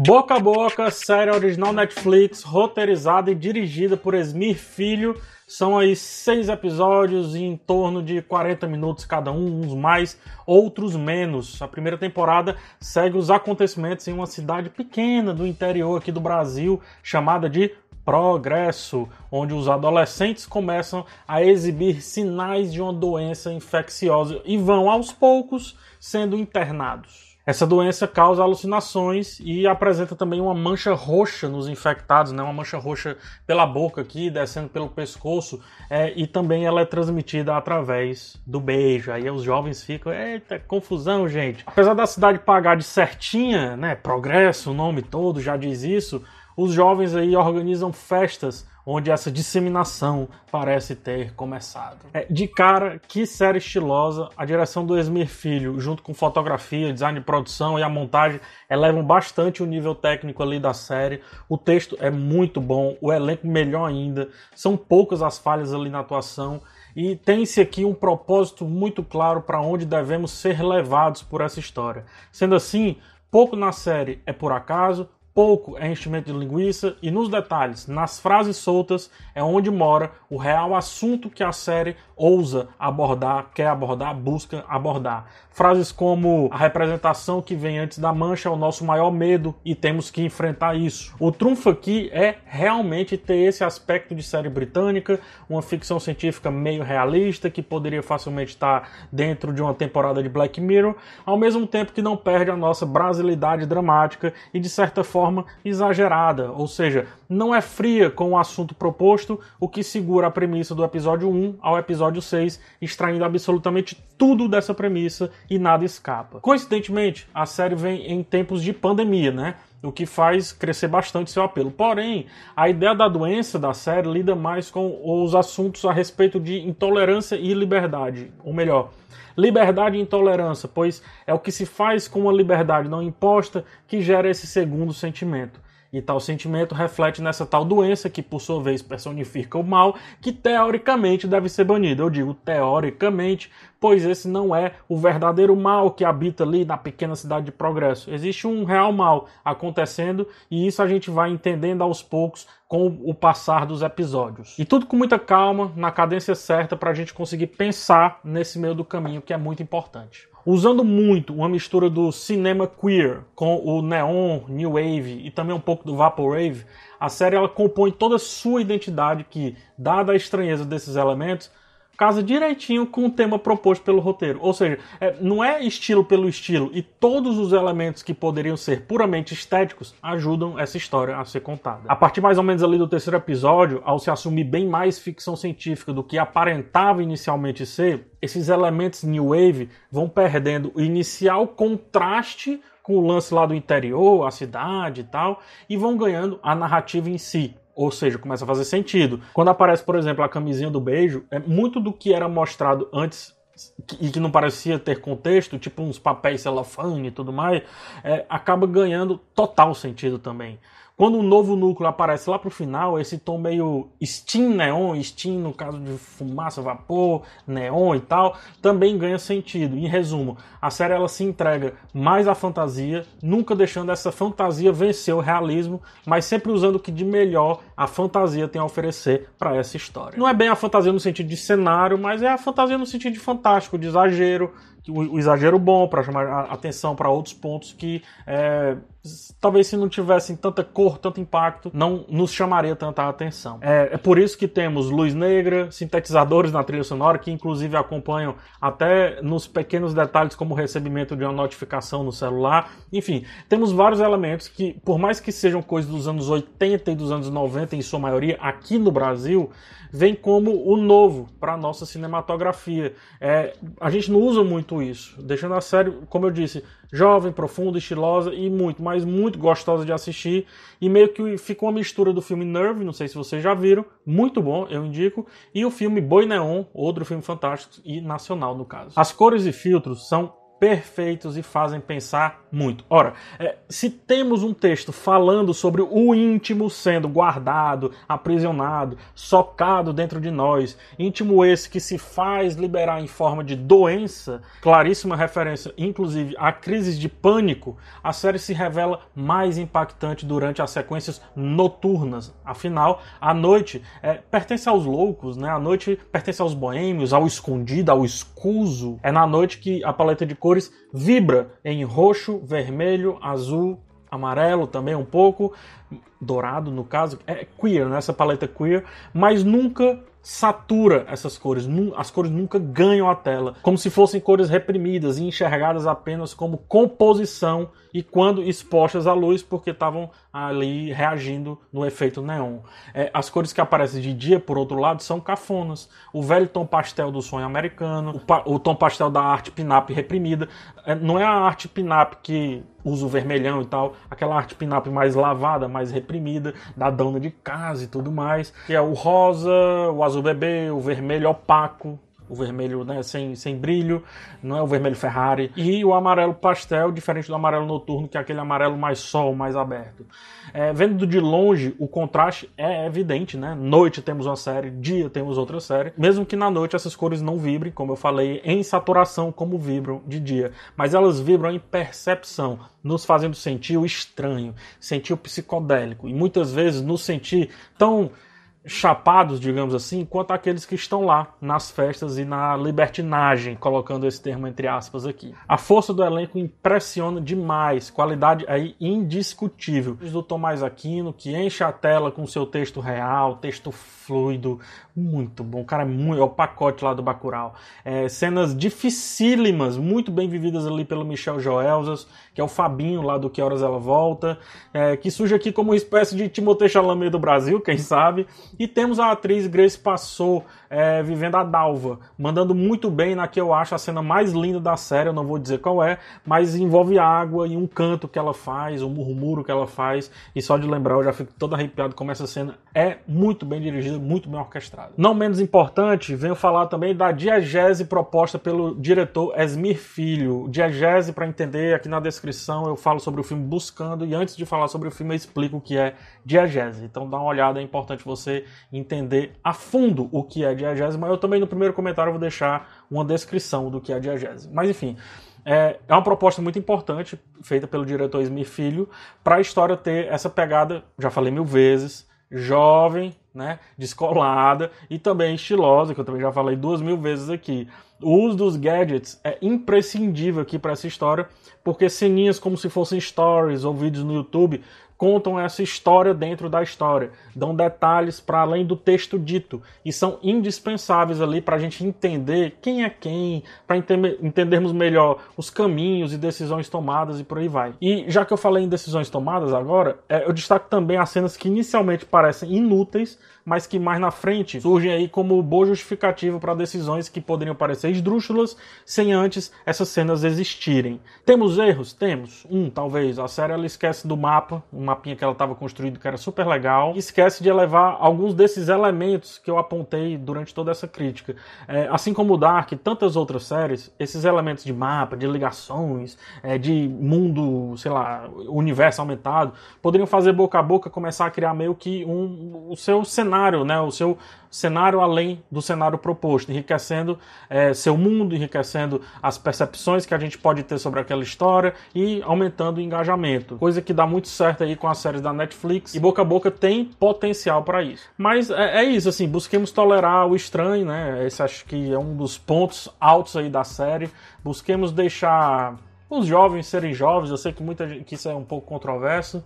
Boca a Boca, série original Netflix, roteirizada e dirigida por Esmir Filho. São aí 6 episódios em torno de 40 minutos cada um, uns mais, outros menos. A primeira temporada segue os acontecimentos em uma cidade pequena do interior aqui do Brasil, chamada de Progresso, onde os adolescentes começam a exibir sinais de uma doença infecciosa e vão, aos poucos, sendo internados. Essa doença causa alucinações e apresenta também uma mancha roxa nos infectados, né? Uma mancha roxa pela boca aqui, descendo pelo pescoço, e também ela é transmitida através do beijo. Aí os jovens ficam, eita, confusão, gente. Apesar da cidade pagar de certinha, né? Progresso, o nome todo já diz isso. Os jovens aí organizam festas onde essa disseminação parece ter começado. De cara, que série estilosa. A direção do Esmir Filho, junto com fotografia, design de produção e a montagem, elevam bastante o nível técnico ali da série. O texto é muito bom, o elenco melhor ainda. São poucas as falhas ali na atuação. E tem-se aqui um propósito muito claro para onde devemos ser levados por essa história. Sendo assim, pouco na série é por acaso, pouco é enchimento de linguiça e nos detalhes, nas frases soltas, é onde mora o real assunto que a série ousa abordar, quer abordar, busca abordar. Frases como a representação que vem antes da mancha é o nosso maior medo e temos que enfrentar isso. O trunfo aqui é realmente ter esse aspecto de série britânica, uma ficção científica meio realista que poderia facilmente estar dentro de uma temporada de Black Mirror, ao mesmo tempo que não perde a nossa brasilidade dramática e de certa forma exagerada, ou seja, não é fria com o assunto proposto, o que segura a premissa do episódio 1 ao episódio 6, extraindo absolutamente tudo dessa premissa e nada escapa. Coincidentemente, a série vem em tempos de pandemia, né? O que faz crescer bastante seu apelo. Porém, a ideia da doença da série lida mais com os assuntos a respeito de intolerância e liberdade, ou melhor, liberdade e intolerância, pois é o que se faz com uma liberdade não imposta que gera esse segundo sentimento. E tal sentimento reflete nessa tal doença que, por sua vez, personifica o mal, que teoricamente deve ser banido. Eu digo teoricamente, pois esse não é o verdadeiro mal que habita ali na pequena cidade de Progresso. Existe um real mal acontecendo e isso a gente vai entendendo aos poucos com o passar dos episódios. E tudo com muita calma, na cadência certa, para a gente conseguir pensar nesse meio do caminho, que é muito importante. Usando muito uma mistura do cinema queer com o neon, new wave e também um pouco do vaporwave, a série ela compõe toda a sua identidade que, dada a estranheza desses elementos, casa direitinho com o tema proposto pelo roteiro. Ou seja, não é estilo pelo estilo e todos os elementos que poderiam ser puramente estéticos ajudam essa história a ser contada. A partir mais ou menos ali do terceiro episódio, ao se assumir bem mais ficção científica do que aparentava inicialmente ser, esses elementos New Wave vão perdendo o inicial contraste com o lance lá do interior, a cidade e tal, e vão ganhando a narrativa em si. Ou seja, começa a fazer sentido. Quando aparece, por exemplo, a camisinha do beijo, é muito do que era mostrado antes e que não parecia ter contexto, tipo uns papéis celofane e tudo mais, acaba ganhando total sentido também. Quando um novo núcleo aparece lá pro final, esse tom meio steam neon, steam no caso de fumaça, vapor, neon e tal, também ganha sentido. Em resumo, a série ela se entrega mais à fantasia, nunca deixando essa fantasia vencer o realismo, mas sempre usando o que de melhor a fantasia tem a oferecer para essa história. Não é bem a fantasia no sentido de cenário, mas é a fantasia no sentido de fantástico, de exagero, o exagero bom para chamar a atenção para outros pontos que talvez se não tivessem tanta cor, tanto impacto, não nos chamaria tanta atenção. É por isso que temos luz negra, sintetizadores na trilha sonora, que inclusive acompanham até nos pequenos detalhes como o recebimento de uma notificação no celular. Enfim, temos vários elementos que, por mais que sejam coisas dos anos 80 e dos anos 90, em sua maioria, aqui no Brasil, vem como o novo para a nossa cinematografia. A gente não usa muito isso, deixando a série, como eu disse, jovem, profunda, estilosa e muito, mas muito gostosa de assistir, e meio que fica uma mistura do filme Nerve, não sei se vocês já viram, muito bom, eu indico, e o filme Boi Neon, outro filme fantástico e nacional no caso. As cores e filtros são perfeitos e fazem pensar muito. Ora, se temos um texto falando sobre o íntimo sendo guardado, aprisionado, socado dentro de nós, íntimo esse que se faz liberar em forma de doença, claríssima referência, inclusive, a crises de pânico, a série se revela mais impactante durante as sequências noturnas. Afinal, a noite pertence aos loucos, né? A noite pertence aos boêmios, ao escondido, ao escuso. É na noite que a paleta de cores vibra em roxo, vermelho, azul, amarelo também um pouco, dourado no caso, é queer, né? Essa paleta queer, mas nunca satura essas cores, as cores nunca ganham a tela, como se fossem cores reprimidas e enxergadas apenas como composição e quando expostas à luz porque estavam ali reagindo no efeito neon. As cores que aparecem de dia, por outro lado, são cafonas. O velho tom pastel do sonho americano, o tom pastel da arte pin-up reprimida. Não é a arte pin-up que usa o vermelhão e tal, aquela arte pin-up mais lavada, mais reprimida, da dona de casa e tudo mais, que é o rosa, o azul bebê, o vermelho opaco, o vermelho, né, sem brilho, não é o vermelho Ferrari, e o amarelo pastel, diferente do amarelo noturno, que é aquele amarelo mais sol, mais aberto. Vendo de longe, o contraste é evidente, né? Noite temos uma série, dia temos outra série, mesmo que na noite essas cores não vibrem, como eu falei, em saturação, como vibram de dia, mas elas vibram em percepção, nos fazendo sentir o estranho, sentir o psicodélico, e muitas vezes nos sentir tão chapados, digamos assim, quanto aqueles que estão lá nas festas e na libertinagem, colocando esse termo entre aspas aqui. A força do elenco impressiona demais, qualidade aí indiscutível. Do Tomás Aquino, que enche a tela com seu texto real, texto fluido, muito bom, cara, é o pacote lá do Bacurau. Cenas dificílimas, muito bem vividas ali pelo Michel Joelsas, que é o Fabinho lá do Que Horas Ela Volta, que surge aqui como uma espécie de Timothée Chalamet do Brasil, quem sabe. E temos a atriz Grace Passos vivendo a Dalva, mandando muito bem na que eu acho a cena mais linda da série, eu não vou dizer qual é, mas envolve água e um canto que ela faz, um murmúrio que ela faz, e só de lembrar eu já fico todo arrepiado como essa cena é muito bem dirigida, muito bem orquestrada. Não menos importante, venho falar também da diegese proposta pelo diretor Esmir Filho. Diegese, para entender, aqui na descrição eu falo sobre o filme Buscando, e antes de falar sobre o filme eu explico o que é diegese, então dá uma olhada, é importante você entender a fundo o que é diegese, mas eu também no primeiro comentário vou deixar uma descrição do que é diegese. Mas enfim, é uma proposta muito importante, feita pelo diretor Esmir Filho, para a história ter essa pegada, já falei mil vezes, jovem, né, descolada e também estilosa, que eu também já falei 2.000 vezes aqui. O uso dos gadgets é imprescindível aqui para essa história, porque ceninhas como se fossem stories ou vídeos no YouTube contam essa história dentro da história, dão detalhes para além do texto dito e são indispensáveis ali para a gente entender quem é quem, para entendermos melhor os caminhos e decisões tomadas e por aí vai. E já que eu falei em decisões tomadas agora, eu destaco também as cenas que inicialmente parecem inúteis, mas que mais na frente surgem aí como boa justificativa para decisões que poderiam parecer esdrúxulas sem antes essas cenas existirem. Temos erros? Temos. Talvez. A série ela esquece do mapa, um mapinha que ela estava construindo que era super legal, e esquece de elevar alguns desses elementos que eu apontei durante toda essa crítica. Assim como o Dark e tantas outras séries, esses elementos de mapa, de ligações, de mundo, sei lá, universo aumentado, poderiam fazer Boca a Boca começar a criar meio que o seu cenário, né, o seu cenário além do cenário proposto, enriquecendo seu mundo, enriquecendo as percepções que a gente pode ter sobre aquela história e aumentando o engajamento, coisa que dá muito certo aí com as séries da Netflix, e Boca a Boca tem potencial para isso. Mas é isso, assim, busquemos tolerar o estranho, né, esse acho que é um dos pontos altos aí da série, busquemos deixar os jovens serem jovens, eu sei que muita gente, que isso é um pouco controverso,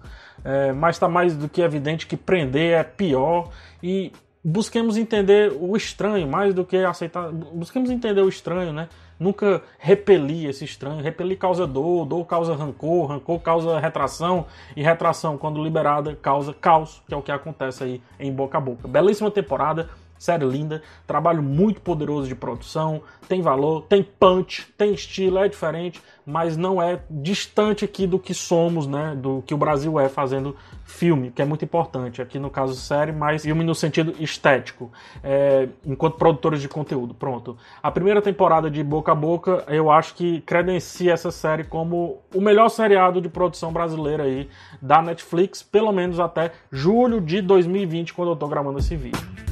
mas está mais do que evidente que prender é pior, e busquemos entender o estranho, mais do que aceitar, busquemos entender o estranho, né? Nunca repelir esse estranho, repelir causa dor, dor causa rancor, rancor causa retração, e retração, quando liberada, causa caos, que é o que acontece aí em Boca a Boca. Belíssima temporada, Série linda, trabalho muito poderoso de produção, tem valor, tem punch, tem estilo, é diferente, mas não é distante aqui do que somos, né? Do que o Brasil é fazendo filme, que é muito importante, aqui no caso série, mas filme no sentido estético, enquanto produtores de conteúdo, pronto. A primeira temporada de Boca a Boca, eu acho que credencia essa série como o melhor seriado de produção brasileira aí da Netflix, pelo menos até julho de 2020, quando eu tô gravando esse vídeo.